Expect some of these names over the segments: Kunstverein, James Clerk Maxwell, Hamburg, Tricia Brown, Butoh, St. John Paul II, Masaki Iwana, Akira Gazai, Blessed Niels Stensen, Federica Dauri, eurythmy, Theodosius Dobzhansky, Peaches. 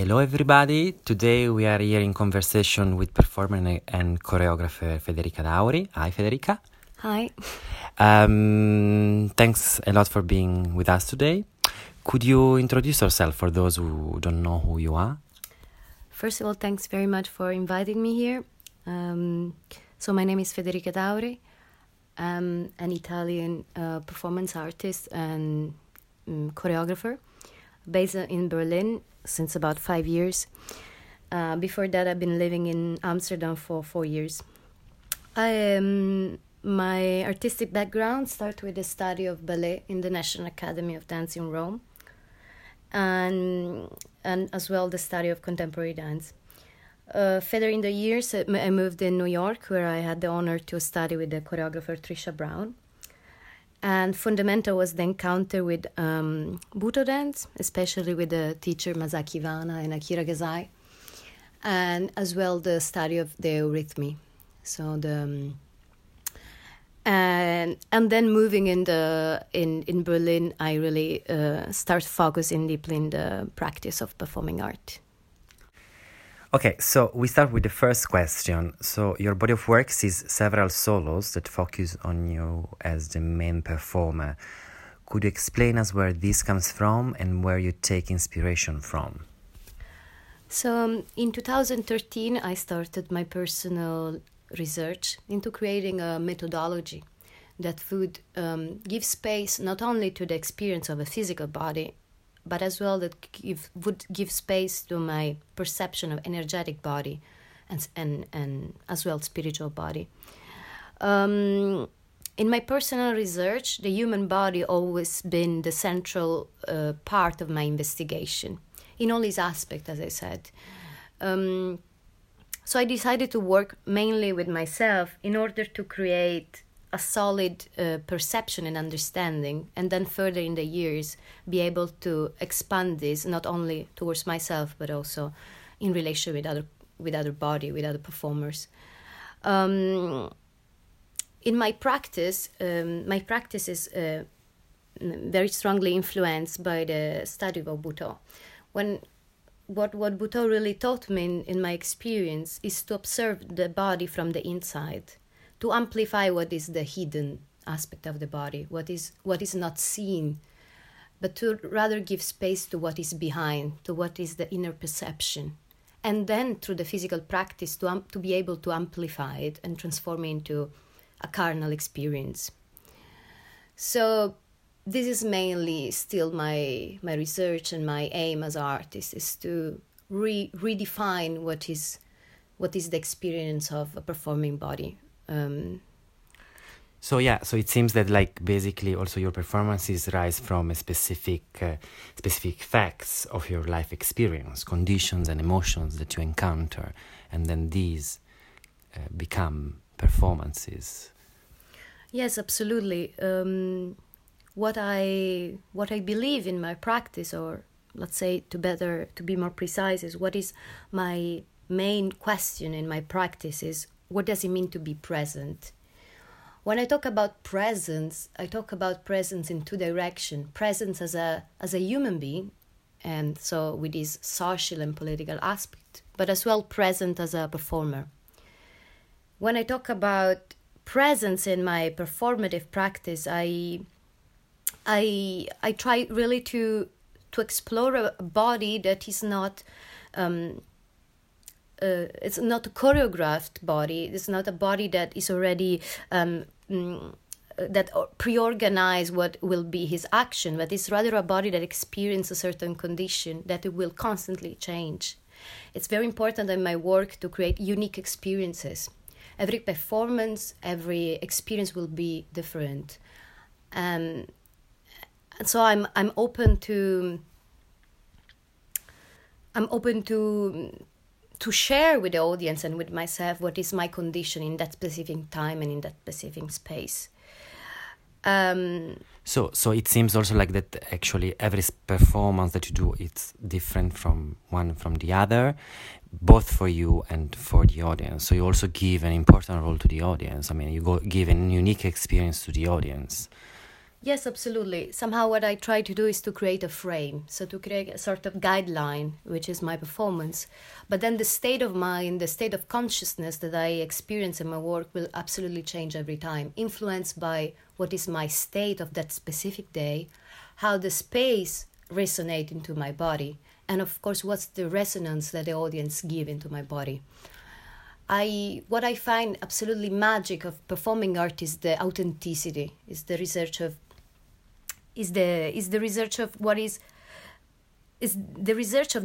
Hello everybody, today we are here in conversation with performer and choreographer Federica Dauri. Hi Federica. Hi. Thanks a lot for being with us today. Could you introduce yourself for those who don't know who you are? First of all, thanks very much for inviting me here. So my name is Federica Dauri. I'm an Italian performance artist and choreographer based in Berlin since about 5 years. Before that, I've been living in Amsterdam for 4 years. My artistic background started with the study of ballet in the National Academy of Dance in Rome, and as well the study of contemporary dance. Further in the years, I moved in New York, where I had the honor to study with the choreographer Tricia Brown. And fundamental was the encounter with Butoh dance, especially with the teacher Masaki Iwana and Akira Gazai, and as well the study of the eurythmy. So and then moving in Berlin, I really start focusing deeply in the practice of performing art. Okay, so we start with the first question. So your body of work sees several solos that focus on you as the main performer. Could you explain us where this comes from and where you take inspiration from? So in 2013, I started my personal research into creating a methodology that would give space not only to the experience of a physical body, but as well that would give space to my perception of energetic body and as well spiritual body. In my personal research, the human body always been the central part of my investigation in all its aspects, as I said. So I decided to work mainly with myself in order to create a solid perception and understanding, and then further in the years be able to expand this not only towards myself but also in relation with other performers. In my practice, is very strongly influenced by the study of Butoh. What Butoh really taught me in my experience is to observe the body from the inside, to amplify what is the hidden aspect of the body, what is not seen, but to rather give space to what is behind, to what is the inner perception. And then through the physical practice to be able to amplify it and transform it into a carnal experience. So this is mainly still my research and my aim as an artist is to redefine what is the experience of a performing body. So it seems that like basically also your performances rise from a specific facts of your life experience, conditions and emotions that you encounter, and then these become performances. Yes, absolutely. What I believe in my practice, or let's say to be more precise, is what is my main question in my practice is: what does it mean to be present? When I talk about presence, I talk about presence in two directions. Presence as a human being, and so with this social and political aspect, but as well present as a performer. When I talk about presence in my performative practice, I try really to explore a body that is not it's not a choreographed body. It's not a body that is already that pre-organized what will be his action, but it's rather a body that experiences a certain condition that it will constantly change. It's very important in my work to create unique experiences. Every performance, every experience will be different, so I'm open to. I'm open to share with the audience and with myself what is my condition in that specific time and in that specific space. So it seems also like that actually every performance that you do, it's different from one from the other, both for you and for the audience. So you also give an important role to the audience. I mean, you give a unique experience to the audience. Yes, absolutely. Somehow what I try to do is to create a frame, so to create a sort of guideline, which is my performance. But then the state of mind, the state of consciousness that I experience in my work will absolutely change every time, influenced by what is my state of that specific day, how the space resonates into my body, and of course, what's the resonance that the audience give into my body. What I find absolutely magic of performing art is the authenticity, is the research of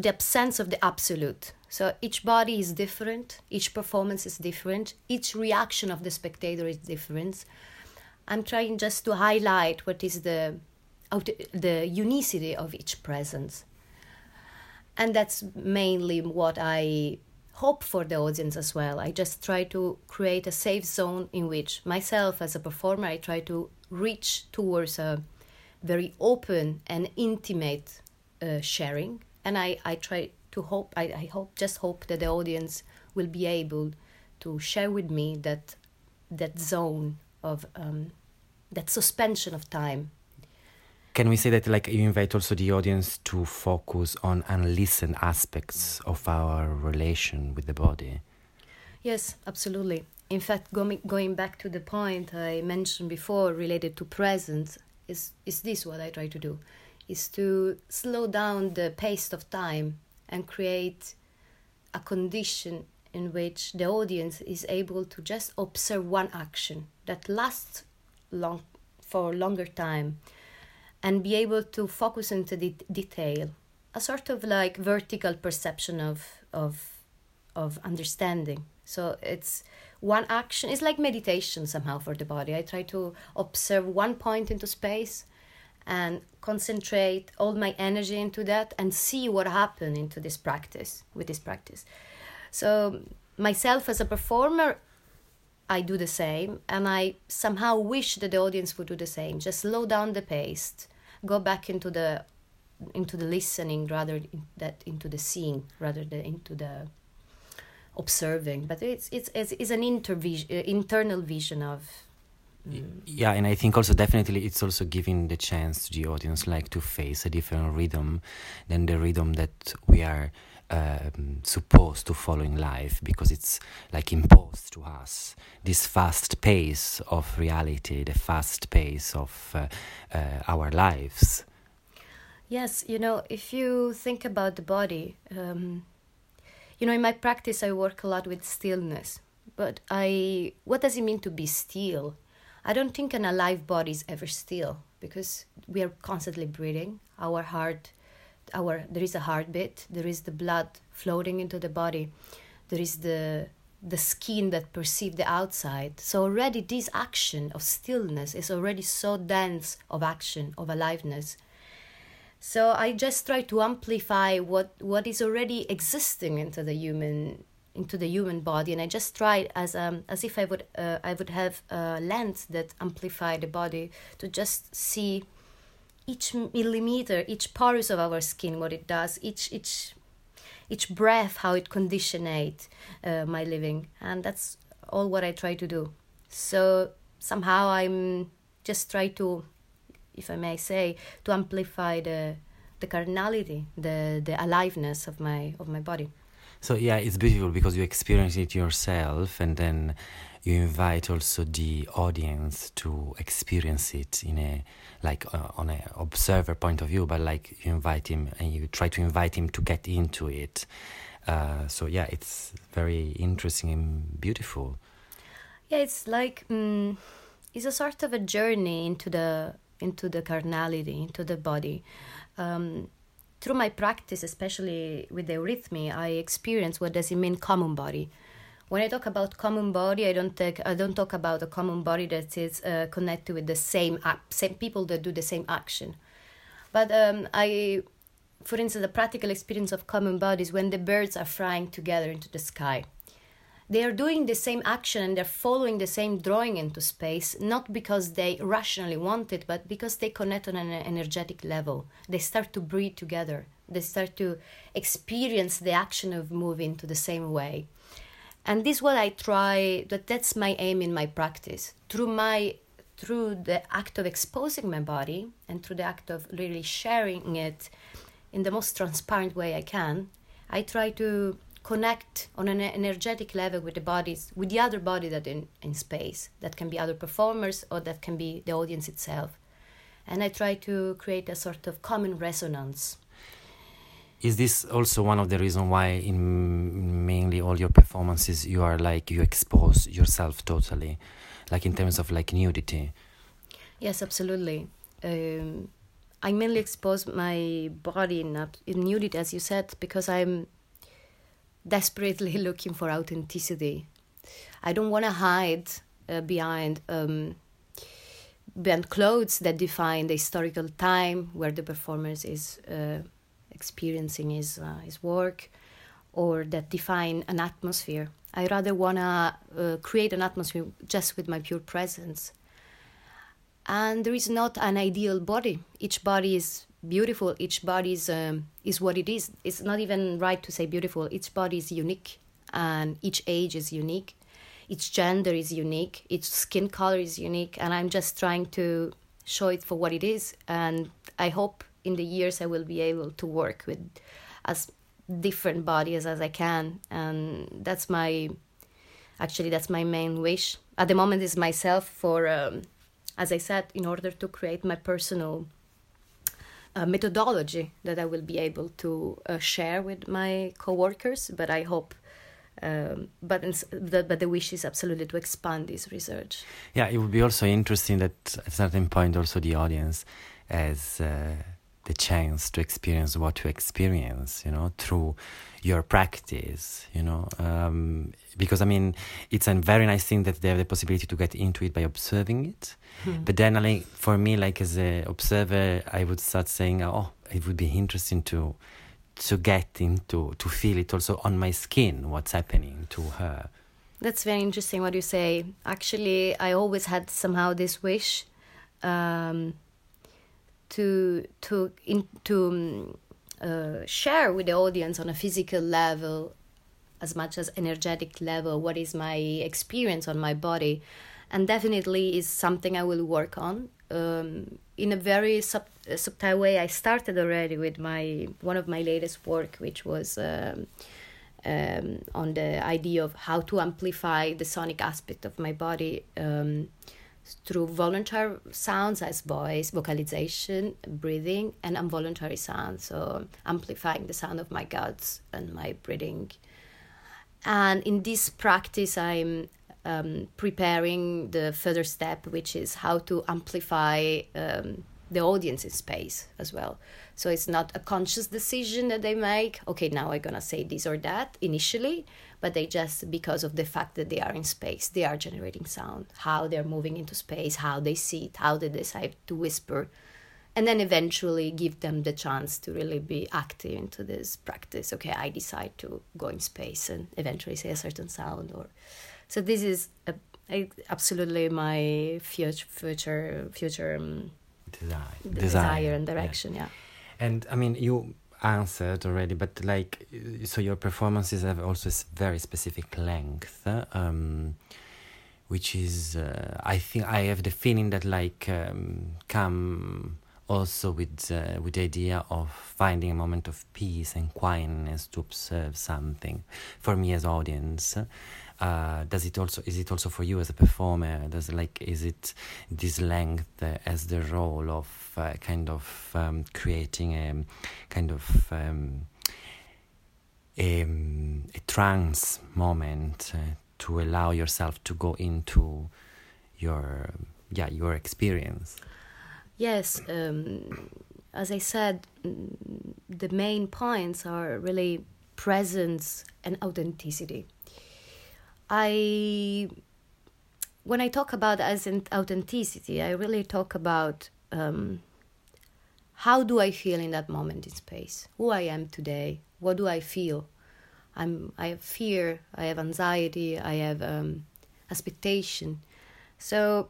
the absence of the absolute. So each body is different, each performance is different, each reaction of the spectator is different. I'm trying just to highlight what is the unicity of each presence. And that's mainly what I hope for the audience as well. I just try to create a safe zone in which myself as a performer, I try to reach towards a very open and intimate sharing, and I hope that the audience will be able to share with me that zone of that suspension of time. Can we say that you invite also the audience to focus on unlistened aspects of our relation with the body? Yes, absolutely. In fact, going back to the point I mentioned before related to presence, is this what I try to do, is to slow down the pace of time and create a condition in which the audience is able to just observe one action that lasts for a longer time and be able to focus into the detail, a sort of vertical perception of understanding. So it's one action, it's like meditation somehow for the body. I try to observe one point into space and concentrate all my energy into that and see what happened with this practice. So myself as a performer, I do the same, and I somehow wish that the audience would do the same. Just slow down the pace, go back into the listening into the seeing rather than into the observing. But it's an internal vision of. Yeah, and I think also definitely it's also giving the chance to the audience to face a different rhythm than the rhythm that we are supposed to follow in life, because it's imposed to us, this fast pace of reality, the fast pace of our lives. Yes, if you think about the body, in my practice I work a lot with stillness, but what does it mean to be still? I don't think an alive body is ever still, because we are constantly breathing, our heart. There is a heartbeat, there is the blood floating into the body, there is the skin that perceives the outside. So already this action of stillness is already so dense of action, of aliveness. So I just try to amplify what is already existing into the human body, and I just try as if I would have a lens that amplify the body to just see each millimeter, each pores of our skin, what it does, each breath, how it conditionates my living. And that's all what I try to do. So somehow I'm just try to, if I may say, to amplify the carnality, the aliveness of my body. So yeah, it's beautiful because you experience it yourself, and then you invite also the audience to experience it in on an observer point of view, but you invite him and you try to invite him to get into it. So yeah, it's very interesting and beautiful. Yeah, it's it's a sort of a journey into the carnality, into the body. Through my practice, especially with the eurythmy, I experience what does it mean common body. When I talk about common body, I don't talk about a common body that is connected with the same people that do the same action. But for instance, the practical experience of common bodies when the birds are flying together into the sky. They are doing the same action and they're following the same drawing into space, not because they rationally want it, but because they connect on an energetic level. They start to breathe together. They start to experience the action of moving to the same way. And this is what I try, that's my aim in my practice. Through my through the act of exposing my body and through the act of really sharing it in the most transparent way I can, I try to connect on an energetic level with the bodies, with the other body that in space, that can be other performers or that can be the audience itself. And I try to create a sort of common resonance. Is this also one of the reasons why in mainly all your performances you are like, you expose yourself totally, like in terms of like nudity? Yes, absolutely. I mainly expose my body in nudity, as you said, because I'm desperately looking for authenticity. I don't want to hide behind clothes that define the historical time where the performer is experiencing his work, or that define an atmosphere. I rather want to create an atmosphere just with my pure presence. And there is not an ideal body. Each body is beautiful. Each body is what it is. It's not even right to say beautiful. Each body is unique, and each age is unique. Each gender is unique. Each skin color is unique. And I'm just trying to show it for what it is. And I hope in the years I will be able to work with as different bodies as I can. And that's my main wish. At the moment is myself for, as I said, in order to create my personal methodology that I will be able to share with my coworkers. But I hope, but the wish is absolutely to expand this research. Yeah, it would be also interesting that at a certain point also the audience has the chance to experience what you experience, you know, through your practice, you know, because I mean, it's a very nice thing that they have the possibility to get into it by observing it. Mm-hmm. But then, like, for me, like as an observer, I would start saying, oh, it would be interesting to get into, to feel it also on my skin, what's happening to her. That's very interesting what you say. Actually, I always had somehow this wish to share with the audience on a physical level, as much as energetic level, what is my experience on my body. And definitely is something I will work on in a very subtle way. I started already with one of my latest work, which was on the idea of how to amplify the sonic aspect of my body through voluntary sounds as voice, vocalization, breathing, and involuntary sounds, so amplifying the sound of my guts and my breathing. And in this practice, I'm preparing the further step, which is how to amplify the audience in space as well. So it's not a conscious decision that they make, okay, now I'm gonna say this or that initially, but they just, because of the fact that they are in space, they are generating sound, how they're moving into space, how they see it, how they decide to whisper, and then eventually give them the chance to really be active into this practice. Okay, I decide to go in space and eventually say a certain sound. Or so this is absolutely my future desire and direction, yeah. And I mean, you answered already, but like, so your performances have also a very specific length, which is, I think I have the feeling that like come also with the idea of finding a moment of peace and quietness to observe something. For me as audience, is it also for you as a performer? Is it this length as the role of kind of creating a kind of a trance moment to allow yourself to go into your experience? Yes, as I said, the main points are really presence and authenticity. When I talk about as in authenticity, I really talk about how do I feel in that moment in space? Who I am today? What do I feel? I have fear. I have anxiety. I have expectation. So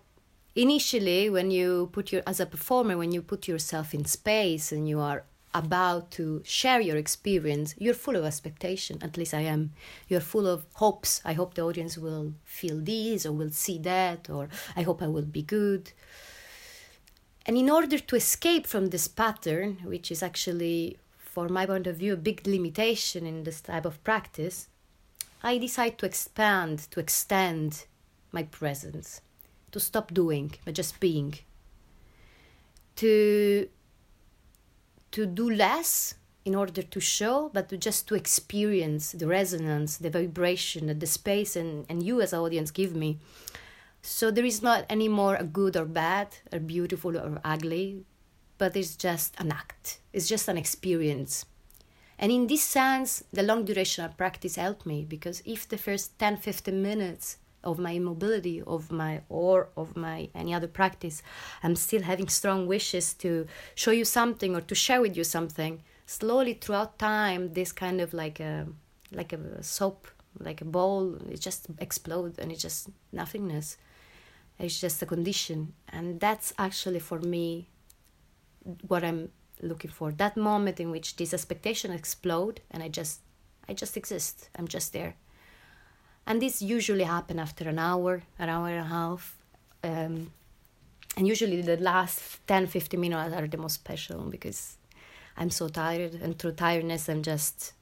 initially, when you put yourself in space and you are about to share your experience, you're full of expectation, at least I am. You're full of hopes. I hope the audience will feel this, or will see that, or I hope I will be good. And in order to escape from this pattern, which is actually, for my point of view, a big limitation in this type of practice, I decide to expand, to extend my presence, to stop doing, but just being. To do less in order to show, but to experience the resonance, the vibration, the space, and you as an audience give me. So there is not anymore a good or bad, or beautiful or ugly, but it's just an act. It's just an experience. And in this sense, the long durational practice helped me, because if the first 10-15 minutes of my immobility, of my any other practice, I'm still having strong wishes to show you something or to share with you something, slowly throughout time, this kind of like a soap, like a bowl, it just explodes and it's just nothingness. It's just a condition. And that's actually for me what I'm looking for. That moment in which these expectations explode and I just exist. I'm just there. And this usually happens after an hour and a half. And usually the last 10, 15 minutes are the most special, because I'm so tired, and through tiredness I'm just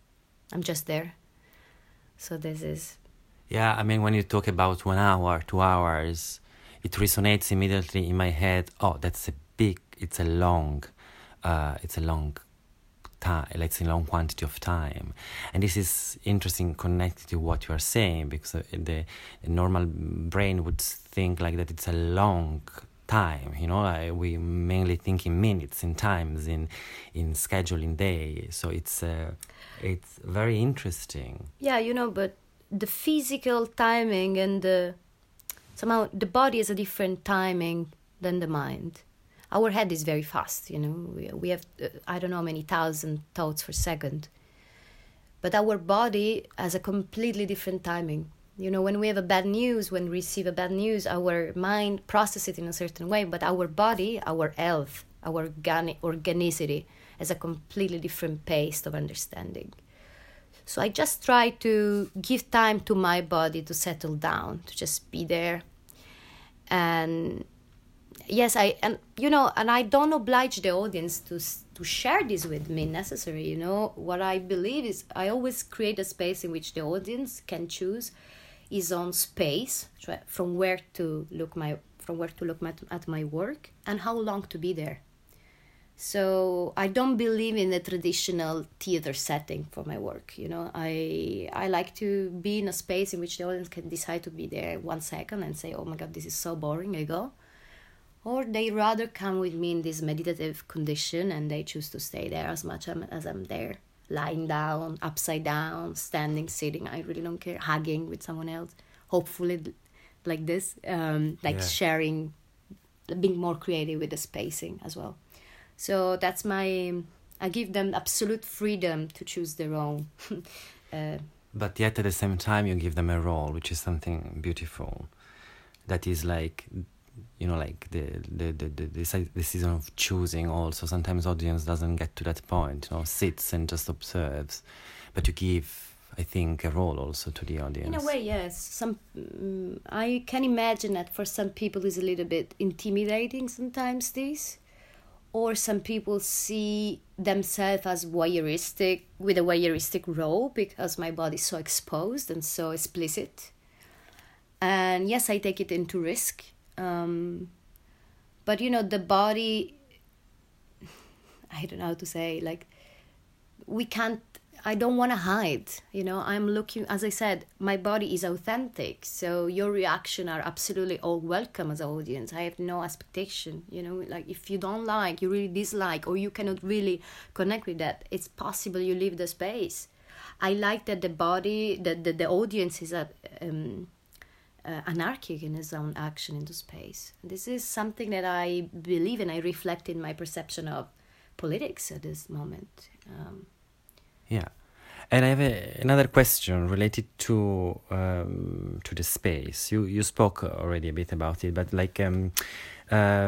there. So this is... Yeah, I mean, when you talk about 1 hour, 2 hours, it resonates immediately in my head. Oh, that's a big, it's a long time, let's say, long quantity of time. And this is interesting, connected to what you are saying, because the normal brain would think like that it's a long time, you know, we mainly think in minutes, in times, in scheduling day. So it's very interesting. Yeah, you know, but the physical timing and somehow the body is a different timing than the mind. Our head is very fast, you know. We have, I don't know, many thousand thoughts per second. But our body has a completely different timing. You know, when we have a bad news, when we receive a bad news, our mind processes it in a certain way. But our body, our health, our organicity has a completely different pace of understanding. So I just try to give time to my body to settle down, to just be there. And... yes, I don't oblige the audience to share this with me necessarily, you know. What I believe is I always create a space in which the audience can choose his own space from where to look at my work and how long to be there. So I don't believe in the traditional theater setting for my work, you know. I like to be in a space in which the audience can decide to be there 1 second and say, oh my God, this is so boring, I go. Or they rather come with me in this meditative condition and they choose to stay there as much as I'm there. Lying down, upside down, standing, sitting, I really don't care. Hugging with someone else, hopefully like this. Sharing, being more creative with the spacing as well. So that's I give them absolute freedom to choose their own. But yet at the same time you give them a role, which is something beautiful. That is like... you know, like the decision of choosing. Also, sometimes audience doesn't get to that point, you know, sits and just observes. But you give, I think, a role also to the audience. In a way, yes. I can imagine that for some people is a little bit intimidating sometimes this. Or some people see themselves as voyeuristic, with a voyeuristic role, because my body is so exposed and so explicit. And yes, I take it into risk. But you know, the body, I don't know how to say, like, I don't want to hide, you know. I'm looking, as I said, my body is authentic, so your reaction are absolutely all welcome as an audience. I have no expectation, you know, like if you don't like, you really dislike, or you cannot really connect with that, it's possible you leave the space. I like that the body, that the audience is at, anarchic in his own action into space. This is something that I believe in. I reflect in my perception of politics at this moment. Yeah, And I have another question related to the space. You spoke already a bit about it, but like there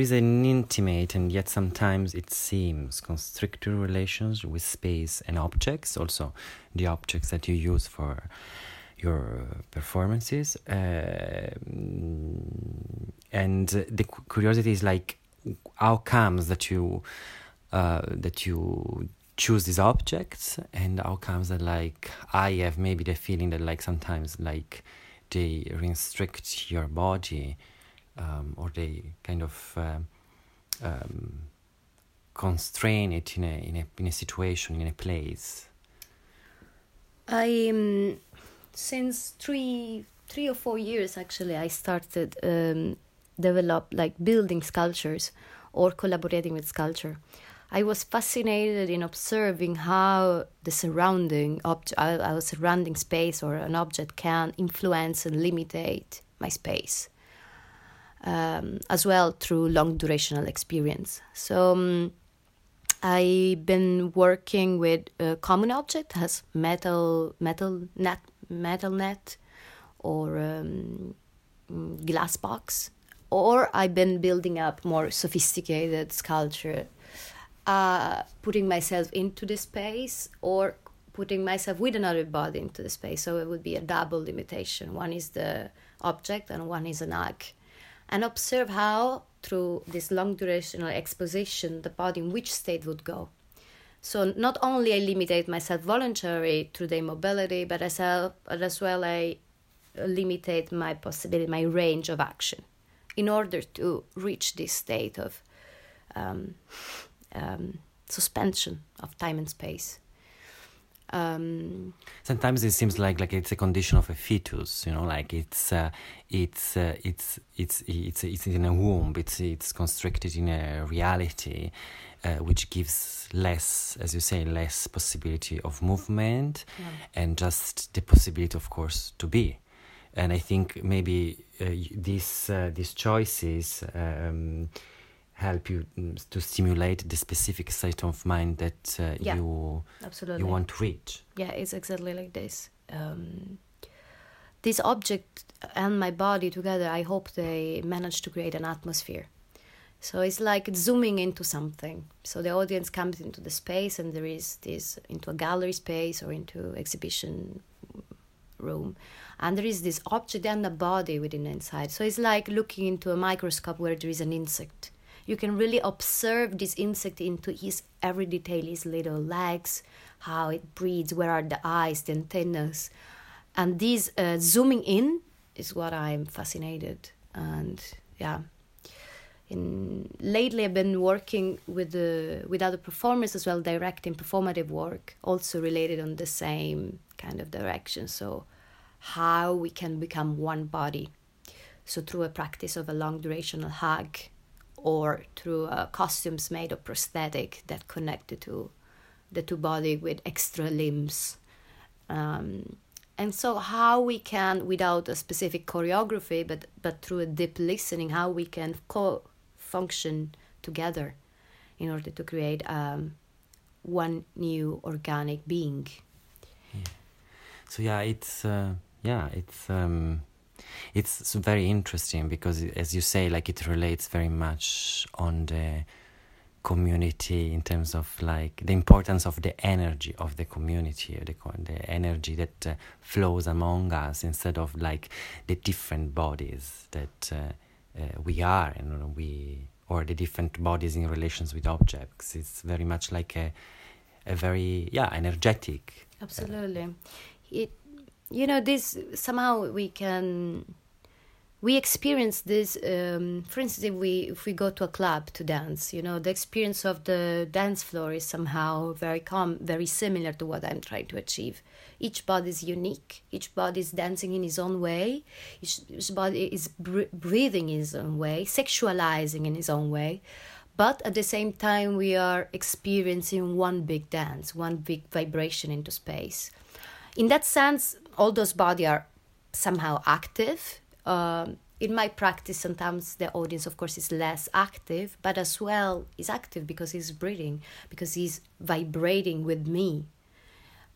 is an intimate and yet sometimes it seems constrictive relations with space and objects, also the objects that you use for your performances. And the curiosity is like, how comes that you choose these objects, and how comes that like I have maybe the feeling that like sometimes like they restrict your body, or they kind of constrain it in a situation, in a place. I since three or 4 years actually I started develop like building sculptures or collaborating with sculpture. I was fascinated in observing how the surrounding our surrounding space or an object can influence and limitate my space, as well through long durational experience. So I've been working with a common object as metal net, or glass box, or I've been building up more sophisticated sculpture. Putting myself into the space or putting myself with another body into the space. So it would be a double limitation. One is the object and one is an arc. And observe how, through this long durational exposition, the body in which state would go. So not only I limitate myself voluntarily through the immobility, but as well I limitate my possibility, my range of action in order to reach this state of... suspension of time and space. Sometimes it seems like it's a condition of a fetus, you know, like it's in a womb. It's constricted in a reality, which gives less, as you say, less possibility of movement, and just the possibility, of course, to be. And I think maybe these choices. Help you to stimulate the specific state of mind that you want to reach. Yeah, it's exactly like this. This object and my body together, I hope they manage to create an atmosphere. So it's like zooming into something. So the audience comes into the space and there is this, into a gallery space or into exhibition room, and there is this object and a body within inside. So it's like looking into a microscope where there is an insect. You can really observe this insect into his every detail, his little legs, how it breathes, where are the eyes, the antennas. And this zooming in is what I'm fascinated. And yeah, lately I've been working with other performers as well, directing performative work, also related on the same kind of direction. So how we can become one body. So through a practice of a long durational hug, or through costumes made of prosthetic that connect the two body with extra limbs. And so how we can, without a specific choreography, but through a deep listening, how we can co-function together in order to create one new organic being. Yeah. So yeah, it's very interesting because, as you say, like it relates very much on the community in terms of like the importance of the energy of the community, the energy that flows among us instead of like the different bodies that we are and or the different bodies in relations with objects. It's very much like a very energetic. Absolutely, You know, this somehow we experience this. For instance, if we go to a club to dance, you know, the experience of the dance floor is somehow very calm, very similar to what I'm trying to achieve. Each body is unique. Each body is dancing in his own way. Each body is breathing in his own way, sexualizing in his own way. But at the same time, we are experiencing one big dance, one big vibration into space. In that sense, all those bodies are somehow active. In my practice, sometimes the audience, of course, is less active, but as well is active because he's breathing, because he's vibrating with me.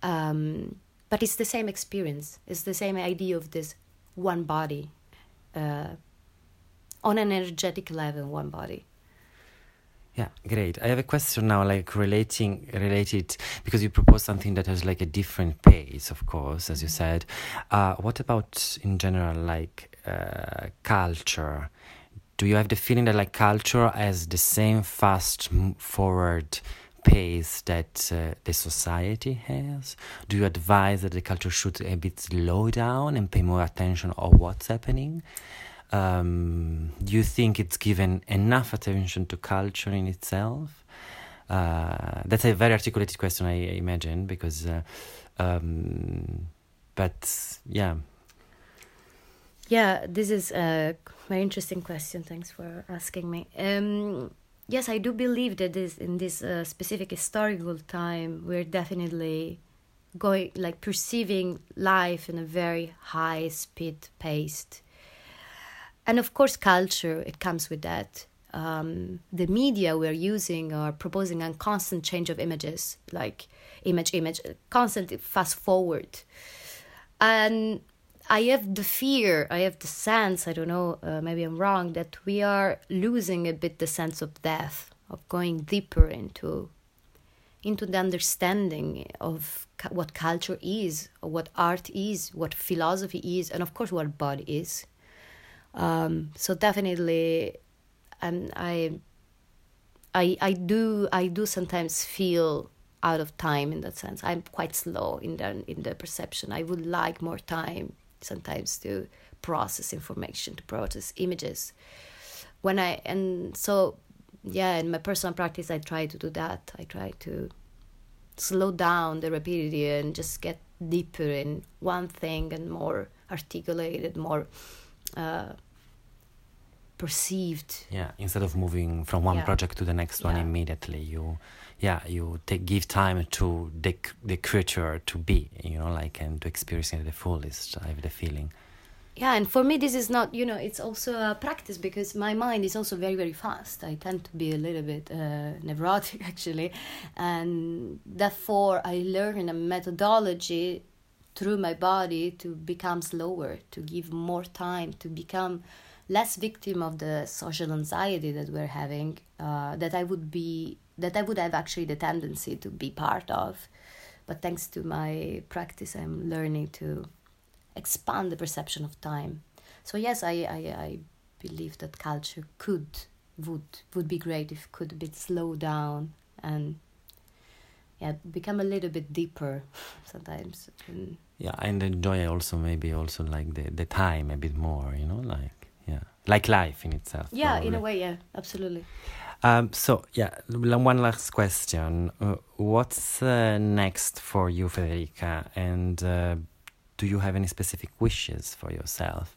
But it's the same experience. It's the same idea of this one body, on an energetic level, one body. Yeah, great. I have a question now, like related, because you propose something that has like a different pace, of course, as you said. What about in general, like culture? Do you have the feeling that like culture has the same fast forward pace that the society has? Do you advise that the culture should a bit slow down and pay more attention on what's happening? Do you think it's given enough attention to culture in itself? That's a very articulated question, I imagine, because... but, yeah. Yeah, this is a very interesting question. Thanks for asking me. Yes, I do believe that in this specific historical time, we're definitely going, like, perceiving life in a very high-speed paced. And of course, culture, it comes with that. The media we're using are proposing a constant change of images, like image, constant fast forward. And I have the fear, I have the sense, I don't know, maybe I'm wrong, that we are losing a bit the sense of depth, of going deeper into the understanding of what culture is, or what art is, what philosophy is, and of course what body is. So definitely, I do sometimes feel out of time in that sense. I'm quite slow in the perception. I would like more time sometimes to process information, to process images. In my personal practice, I try to do that. I try to slow down the rapidity and just get deeper in one thing and more articulated, more. Perceived. Yeah, instead of moving from one project to the next one immediately, you give time to the creature to be, and to experience it the fullest, I have the feeling. Yeah, and for me this is not, it's also a practice because my mind is also very, very fast. I tend to be a little bit neurotic actually, and therefore I learn a methodology through my body to become slower, to give more time, to become less victim of the social anxiety that we're having, that I would have actually the tendency to be part of. But thanks to my practice, I'm learning to expand the perception of time. So yes, I believe that culture would be great if could a bit slow down and become a little bit deeper sometimes. Yeah, and enjoy also like the time a bit more, like life in itself. Yeah, probably. In a way, yeah, absolutely. One last question. What's next for you, Federica? And do you have any specific wishes for yourself?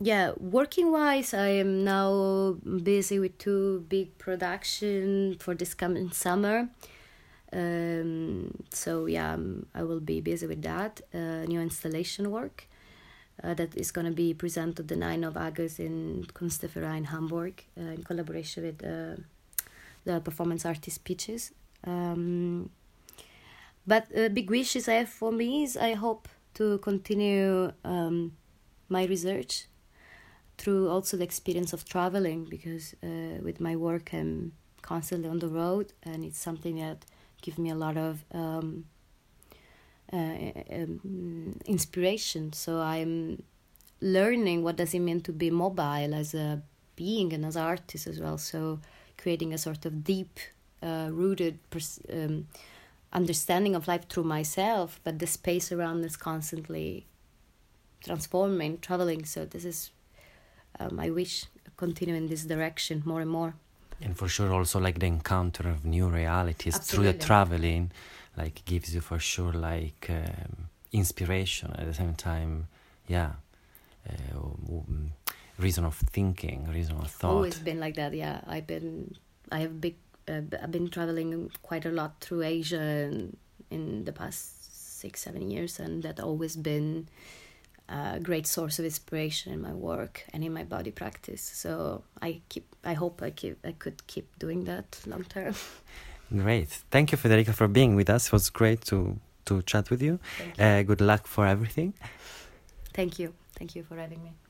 Yeah, working-wise, I am now busy with 2 big productions for this coming summer. I will be busy with that. New installation work that is going to be presented the 9th of August in Kunstverein, Hamburg, in collaboration with the performance artist Peaches. But big wishes I have for me is I hope to continue my research through also the experience of traveling, because with my work I'm constantly on the road, and it's something that gives me a lot of inspiration. So I'm learning what does it mean to be mobile as a being and as an artist as well. So creating a sort of deep, rooted understanding of life through myself, but the space around is constantly transforming, traveling. So this is I wish continue in this direction more and more. And for sure also like the encounter of new realities. Absolutely. Through the traveling gives you for sure inspiration at the same time. Yeah. Reason of thinking, reason of thought. Always been like that, yeah. I've been traveling quite a lot through Asia in the past 6-7 years, and that always been a great source of inspiration in my work and in my body practice. So I hope I could keep doing that long term. Great. Thank you, Federica, for being with us. It was great to chat with you. Good luck for everything. Thank you. Thank you for having me.